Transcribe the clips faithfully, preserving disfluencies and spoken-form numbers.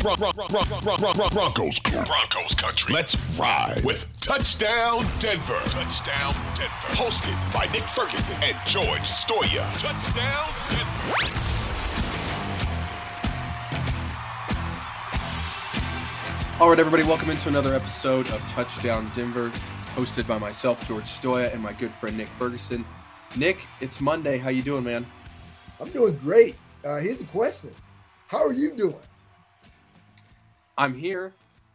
Bron- Bron- Bron- Bron- Bron- Bron- Bron- Broncos, Broncos country. Let's ride with Touchdown Denver. Touchdown Denver. Hosted by Nick Ferguson and George Stoya. Touchdown Denver. All right, everybody, welcome into another episode of Touchdown Denver, hosted by myself, George Stoya, and my good friend Nick Ferguson. Nick, it's Monday. How you doing, man? I'm doing great. Uh, here's a question: how are you doing? I'm here.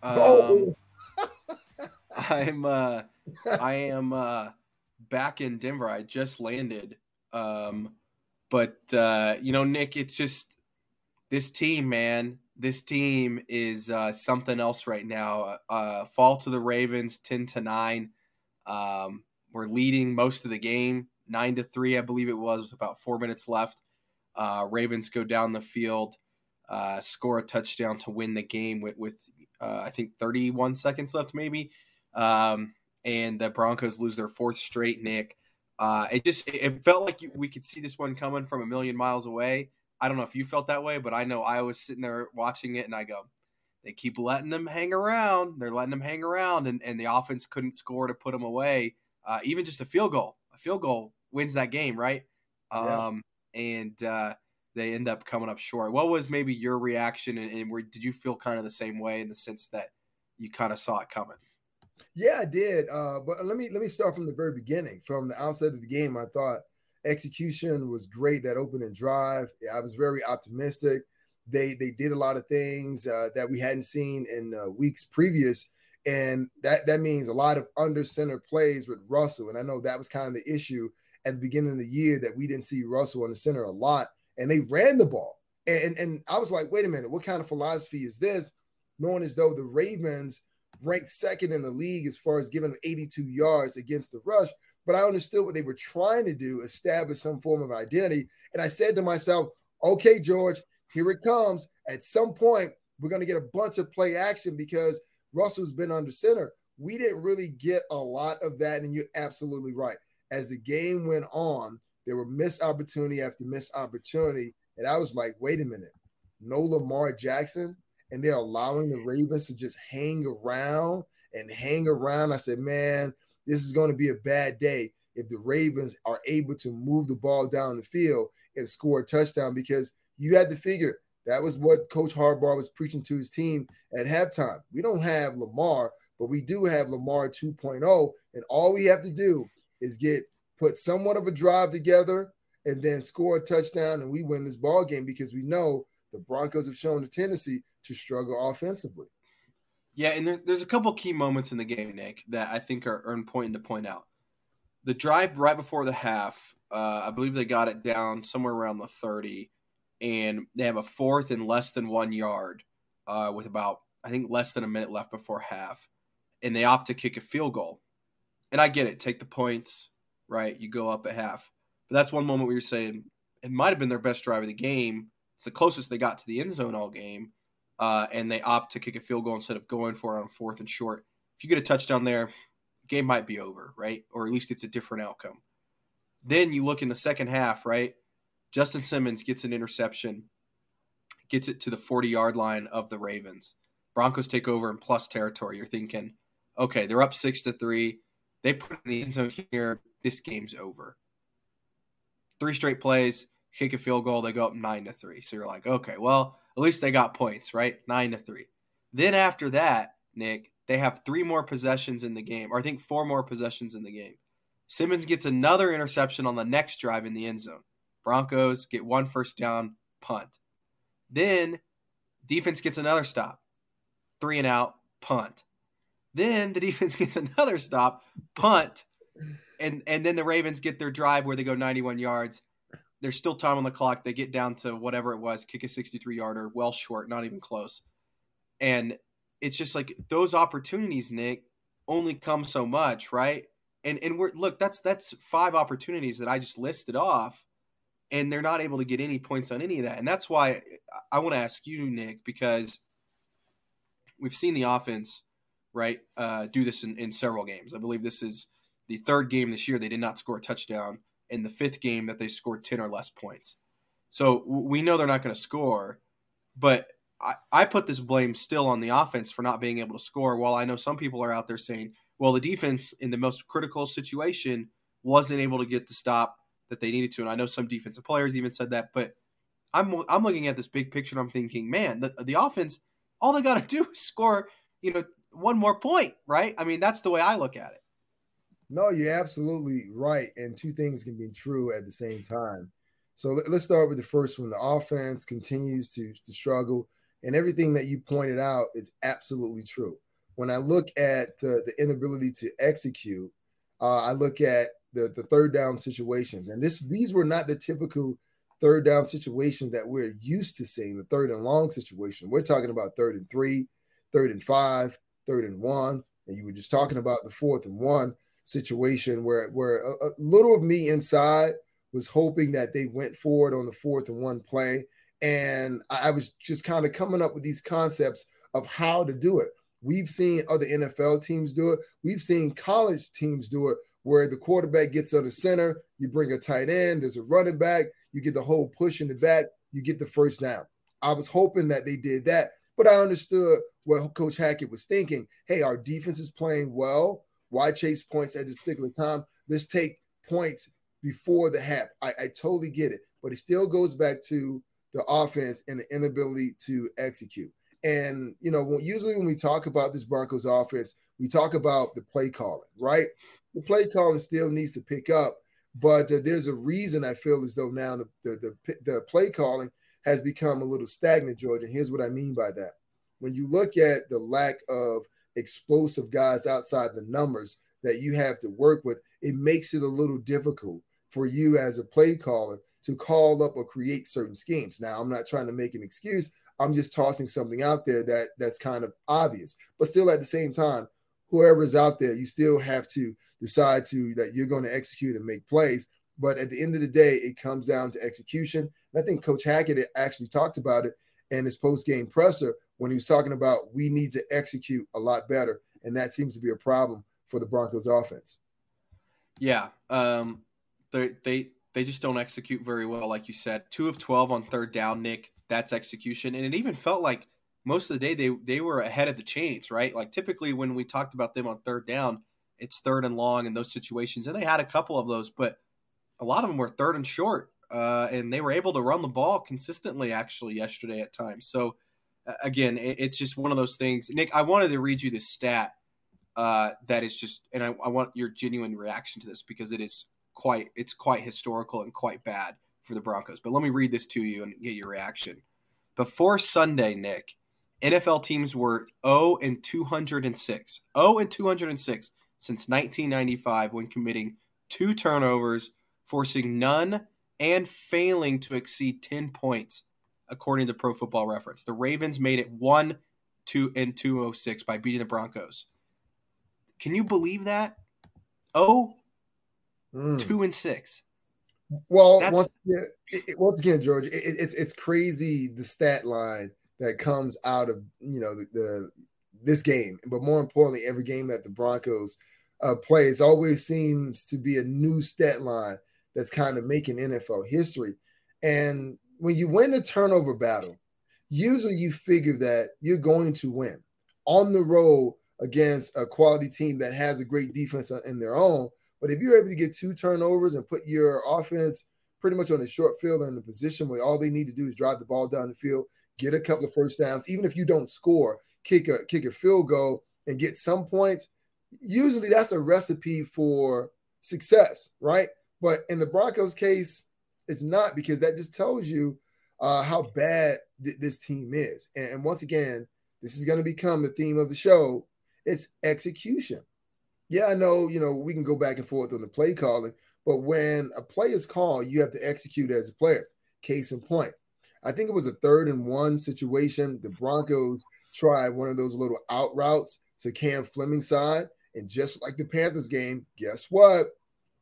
Um, oh. I'm uh, I am uh, back in Denver. I just landed. Um, but, uh, you know, Nick, it's just this team, man. This team is uh, something else right now. Uh, fall to the Ravens, ten to nine. Um, we're leading most of the game, nine to three, I believe it was, with about four minutes left. Uh, Ravens go down the field. Uh, score a touchdown to win the game with, with uh, I think, thirty-one seconds left maybe. Um, and the Broncos lose their fourth straight, Nick. Uh, it just it felt like we could see this one coming from a million miles away. I don't know if you felt that way, but I know I was sitting there watching it, and I go, they keep letting them hang around. They're letting them hang around, and, and the offense couldn't score to put them away. Uh, even just a field goal. A field goal wins that game, right? Yeah. Um, and uh, – they end up coming up short. What was maybe your reaction, and, and were, did you feel kind of the same way in the sense that you kind of saw it coming? Yeah, I did. Uh, but let me let me start from the very beginning. From the outset of the game, I thought execution was great, that opening drive. I was very optimistic. They they did a lot of things uh, that we hadn't seen in uh, weeks previous, and that, that means a lot of under-center plays with Russell, and I know that was kind of the issue at the beginning of the year, that we didn't see Russell in the center a lot. And they ran the ball. And, and, and I was like, wait a minute, what kind of philosophy is this? Knowing as though the Ravens ranked second in the league as far as giving them eighty-two yards against the rush. But I understood what they were trying to do, establish some form of identity. And I said to myself, okay, George, here it comes. At some point, we're going to get a bunch of play action because Russell's been under center. We didn't really get a lot of that. And you're absolutely right. As the game went on, there were missed opportunity after missed opportunity. And I was like, wait a minute, no Lamar Jackson? And they're allowing the Ravens to just hang around and hang around. I said, man, this is going to be a bad day if the Ravens are able to move the ball down the field and score a touchdown, because you had to figure that was what Coach Harbaugh was preaching to his team at halftime. We don't have Lamar, but we do have Lamar two point oh. And all we have to do is get – put somewhat of a drive together, and then score a touchdown, and we win this ball game, because we know the Broncos have shown a tendency to struggle offensively. Yeah, and there's, there's a couple key moments in the game, Nick, that I think are, are important to point out. The drive right before the half, uh, I believe they got it down somewhere around the thirty, and they have a fourth and less than one yard uh, with about, I think, less than a minute left before half, and they opt to kick a field goal. And I get it, take the points. Right, you go up a half. But that's one moment where you're saying it might have been their best drive of the game. It's the closest they got to the end zone all game, uh, and they opt to kick a field goal instead of going for it on fourth and short. If you get a touchdown there, the game might be over, right? Or at least it's a different outcome. Then you look in the second half, right? Justin Simmons gets an interception, gets it to the forty-yard line of the Ravens. Broncos take over in plus territory. You're thinking, okay, they're up six to three. They put it in the end zone here. This game's over. Three straight plays, kick a field goal, they go up nine to three. So you're like, okay, well, at least they got points, right? Nine to three. Then after that, Nick, they have three more possessions in the game, or I think four more possessions in the game. Simmons gets another interception on the next drive in the end zone. Broncos get one first down, punt. Then defense gets another stop. Three and out, punt. Then the defense gets another stop, punt. And and then the Ravens get their drive where they go ninety-one yards. There's still time on the clock. They get down to whatever it was, kick a sixty-three-yarder, well short, not even close. And it's just like those opportunities, Nick, only come so much, right? And and we're look, that's that's five opportunities that I just listed off, and they're not able to get any points on any of that. And that's why I want to ask you, Nick, because we've seen the offense, right, uh, do this in, in several games. I believe this is the third game this year they did not score a touchdown, and the fifth game that they scored ten or less points. So we know they're not going to score, but I, I put this blame still on the offense for not being able to score, while I know some people are out there saying, well, the defense in the most critical situation wasn't able to get the stop that they needed to. And I know some defensive players even said that, but I'm I'm looking at this big picture and I'm thinking, man, the, the offense, all they got to do is score, you know, one more point, right? I mean, that's the way I look at it. No, you're absolutely right. And two things can be true at the same time. So let, let's start with the first one. The offense continues to, to struggle, and everything that you pointed out is absolutely true. When I look at the, the inability to execute, uh, I look at the, the third down situations. And this these were not the typical third down situations that we're used to seeing, the third and long situation. We're talking about third and three, third and five, third and one. And you were just talking about the fourth and one situation where, where a, a little of me inside was hoping that they went forward on the fourth and one play. And I, I was just kind of coming up with these concepts of how to do it. We've seen other N F L teams do it. We've seen college teams do it, where the quarterback gets under center, you bring a tight end, there's a running back, you get the whole push in the back, you get the first down. I was hoping that they did that, but I understood what Coach Hackett was thinking. Hey, our defense is playing well. Why chase points at this particular time? Let's take points before the half. I, I totally get it, but it still goes back to the offense and the inability to execute. And, you know, usually when we talk about this Broncos offense, we talk about the play calling, right? The play calling still needs to pick up, but uh, there's a reason I feel as though now the, the, the, the play calling has become a little stagnant, George, and here's what I mean by that. When you look at the lack of explosive guys outside the numbers that you have to work with, it makes it a little difficult for you as a play caller to call up or create certain schemes. Now, I'm not trying to make an excuse. I'm just tossing something out there that that's kind of obvious, but still at the same time, whoever's out there, you still have to decide to that you're going to execute and make plays. But at the end of the day, it comes down to execution. And I think Coach Hackett actually talked about it in his post-game presser when he was talking about, we need to execute a lot better. And that seems to be a problem for the Broncos offense. Yeah. Um, they, they, They just don't execute very well, like you said. two of twelve on third down, Nick, that's execution. And it even felt like most of the day they, they were ahead of the chains, right? Like typically when we talked about them on third down, it's third and long in those situations. And they had a couple of those, but a lot of them were third and short. Uh, and they were able to run the ball consistently actually yesterday at times. So, again, it, it's just one of those things. Nick, I wanted to read you this stat uh, that is just – and I, I want your genuine reaction to this because it is – quite it's quite historical and quite bad for the Broncos. But let me read this to you and get your reaction. Before Sunday, Nick, N F L teams were zero and two hundred six. zero and two hundred six since nineteen ninety-five when committing two turnovers, forcing none, and failing to exceed ten points, according to Pro Football Reference. The Ravens made it one and two oh six by beating the Broncos. Can you believe that? Oh, Mm. Two and six. Well, That's... once again, it, it, once again George, it, it, it's it's crazy the stat line that comes out of you know the, the this game, but more importantly, every game that the Broncos uh, plays always seems to be a new stat line that's kind of making N F L history. And when you win the turnover battle, usually you figure that you're going to win on the road against a quality team that has a great defense in their own. But if you're able to get two turnovers and put your offense pretty much on the short field and the position where all they need to do is drive the ball down the field, get a couple of first downs, even if you don't score, kick a kick a field goal and get some points, usually that's a recipe for success, right? But in the Broncos' case, it's not, because that just tells you uh, how bad th- this team is. And, and once again, this is going to become the theme of the show. It's execution. Yeah, I know, you know, we can go back and forth on the play calling, but when a play is called, you have to execute as a player. Case in point, I think it was a third and one situation. The Broncos try one of those little out routes to Cam Fleming's side. And just like the Panthers game, guess what?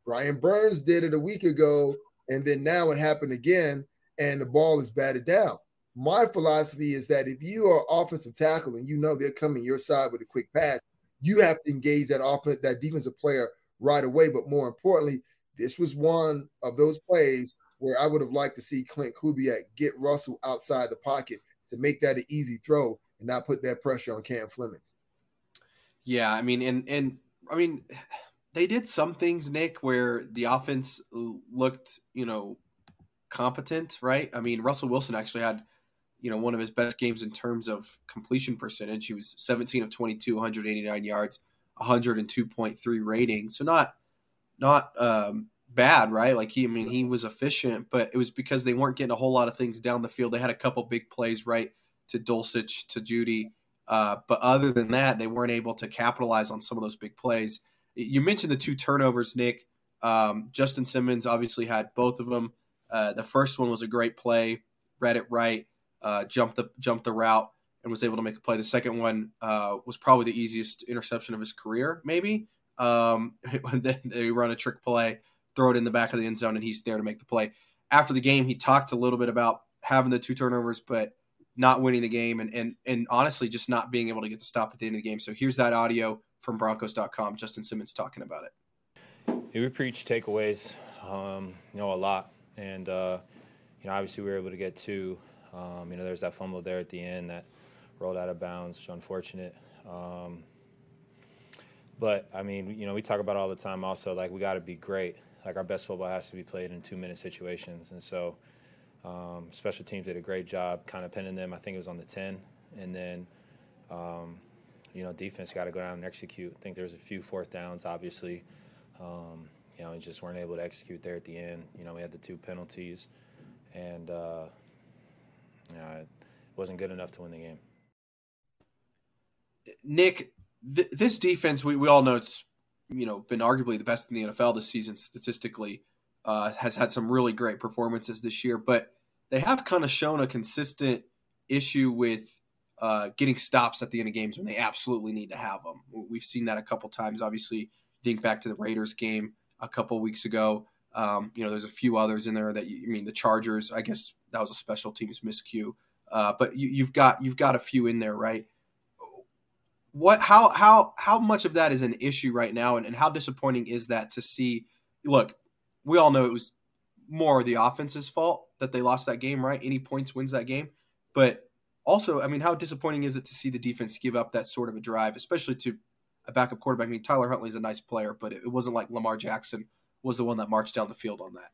Brian Burns did it a week ago, and then now it happened again, and the ball is batted down. My philosophy is that if you are offensive tackle and you know they're coming your side with a quick pass, you have to engage that offense, that defensive player right away. But more importantly, this was one of those plays where I would have liked to see Clint Kubiak get Russell outside the pocket to make that an easy throw and not put that pressure on Cam Fleming. Yeah, I mean, and and I mean, they did some things, Nick, where the offense looked, you know, competent, right? I mean, Russell Wilson actually had, you know, one of his best games in terms of completion percentage. He was seventeen of twenty-two, one hundred eighty-nine yards, one hundred two point three rating. So not not um, bad, right? Like, he, I mean, he was efficient, but it was because they weren't getting a whole lot of things down the field. They had a couple big plays, right, to Dulcich, to Judy. Uh, but other than that, they weren't able to capitalize on some of those big plays. You mentioned the two turnovers, Nick. Um, Justin Simmons obviously had both of them. Uh, the first one was a great play, read it right, uh, jumped the jumped the route, and was able to make a play. The second one uh, was probably the easiest interception of his career, maybe. Um, then they run a trick play, throw it in the back of the end zone, and he's there to make the play. After the game, he talked a little bit about having the two turnovers, but not winning the game, and and and honestly just not being able to get the stop at the end of the game. So here's that audio from Broncos dot com, Justin Simmons talking about it. Yeah, we preach takeaways, um, you know, a lot. And, uh, you know, obviously we were able to get two. Um, you know, there's that fumble there at the end that rolled out of bounds, which is unfortunate. Um, but, I mean, you know, we talk about all the time also, like, we got to be great. Like, our best football has to be played in two-minute situations. And so um, special teams did a great job kind of pinning them. I think it was on the ten. And then, um, you know, defense got to go down and execute. I think there was a few fourth downs, obviously. Um, you know, we just weren't able to execute there at the end. You know, we had the two penalties. And, uh, you know, it wasn't good enough to win the game. Nick, th- this defense, we, we all know it's, you know, been arguably the best in the N F L this season statistically, uh, has had some really great performances this year. But they have kind of shown a consistent issue with uh, getting stops at the end of games when they absolutely need to have them. We've seen that a couple times. Obviously, think back to the Raiders game a couple weeks ago. Um, you know, there's a few others in there that, you, I mean, the Chargers, I guess that was a special teams miscue. Uh, but you, you've got you've got a few in there, right? What, how, how, how much of that is an issue right now, and, and how disappointing is that to see? Look, we all know it was more the offense's fault that they lost that game, right? Any points wins that game. But also, I mean, how disappointing is it to see the defense give up that sort of a drive, especially to a backup quarterback? I mean, Tyler Huntley's a nice player, but it wasn't like Lamar Jackson was the one that marched down the field on that.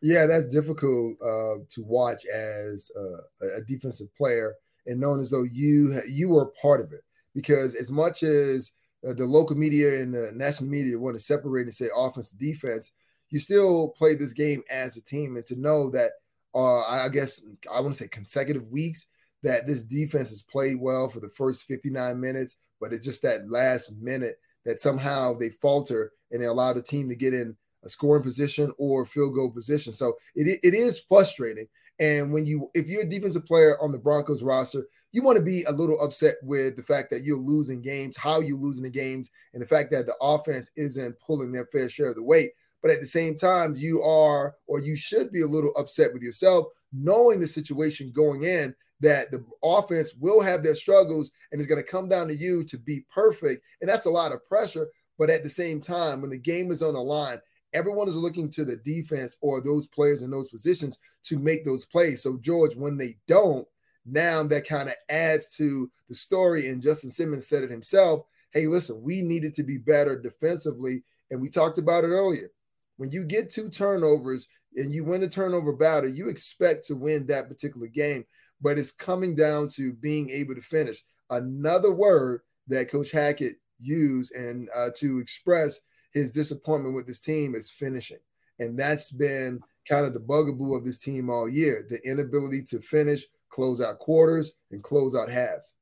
Yeah, that's difficult uh, to watch as a, a defensive player and knowing as though you you were part of it. Because as much as uh, the local media and the national media want to separate and say offense, defense, you still play this game as a team. And to know that, uh, I guess I want to say consecutive weeks, that this defense has played well for the first fifty-nine minutes, but it's just that last minute that somehow they falter and they allow the team to get in a scoring position or field goal position. So it it is frustrating. And when you, if you're a defensive player on the Broncos roster, you want to be a little upset with the fact that you're losing games, how you're losing the games, and the fact that the offense isn't pulling their fair share of the weight. But at the same time, you are, or you should be a little upset with yourself, knowing the situation going in, that the offense will have their struggles and it's going to come down to you to be perfect. And that's a lot of pressure. But at the same time, when the game is on the line, everyone is looking to the defense or those players in those positions to make those plays. So, George, when they don't, now that kind of adds to the story. And Justin Simmons said it himself, hey, listen, we needed to be better defensively. And we talked about it earlier. When you get two turnovers and you win the turnover battle, you expect to win that particular game, but it's coming down to being able to finish. Another word that Coach Hackett used and uh, to express his disappointment with this team is finishing. And that's been kind of the bugaboo of this team all year, the inability to finish, close out quarters, and close out halves.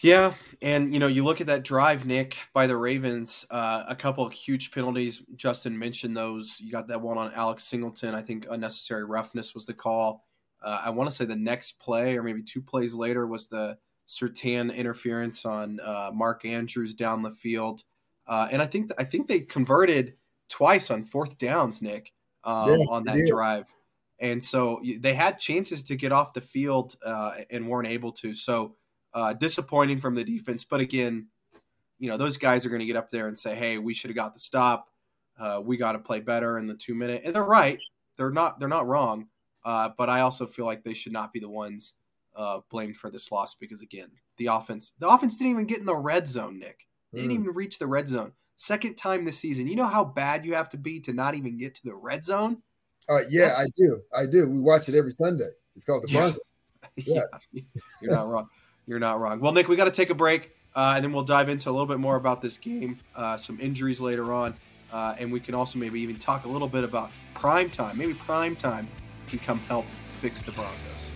Yeah, and, you know, you look at that drive, Nick, by the Ravens, uh, a couple of huge penalties. Justin mentioned those. You got that one on Alex Singleton. I think unnecessary roughness was the call. uh, I want to say the next play or maybe two plays later was the Sertan interference on uh, Mark Andrews down the field. Uh, and I think th- I think they converted twice on fourth downs, Nick, um, yeah, on that yeah. drive. And so they had chances to get off the field uh, and weren't able to. So uh, disappointing from the defense. But again, you know, those guys are going to get up there and say, hey, we should have got the stop. Uh, we got to play better in the two minute. And they're right. They're not they're not wrong. Uh, but I also feel like they should not be the ones uh, blamed for this loss because, again, the offense the offense didn't even get in the red zone, Nick. They didn't mm. even reach the red zone. Second time this season. You know how bad you have to be to not even get to the red zone? Uh, yeah, That's... I do. I do. We watch it every Sunday. It's called the Broncos. Yeah. yeah. You're not wrong. You're not wrong. Well, Nick, we got to take a break, uh, and then we'll dive into a little bit more about this game, uh, some injuries later on, uh, and we can also maybe even talk a little bit about primetime. Maybe primetime can come help fix the Broncos.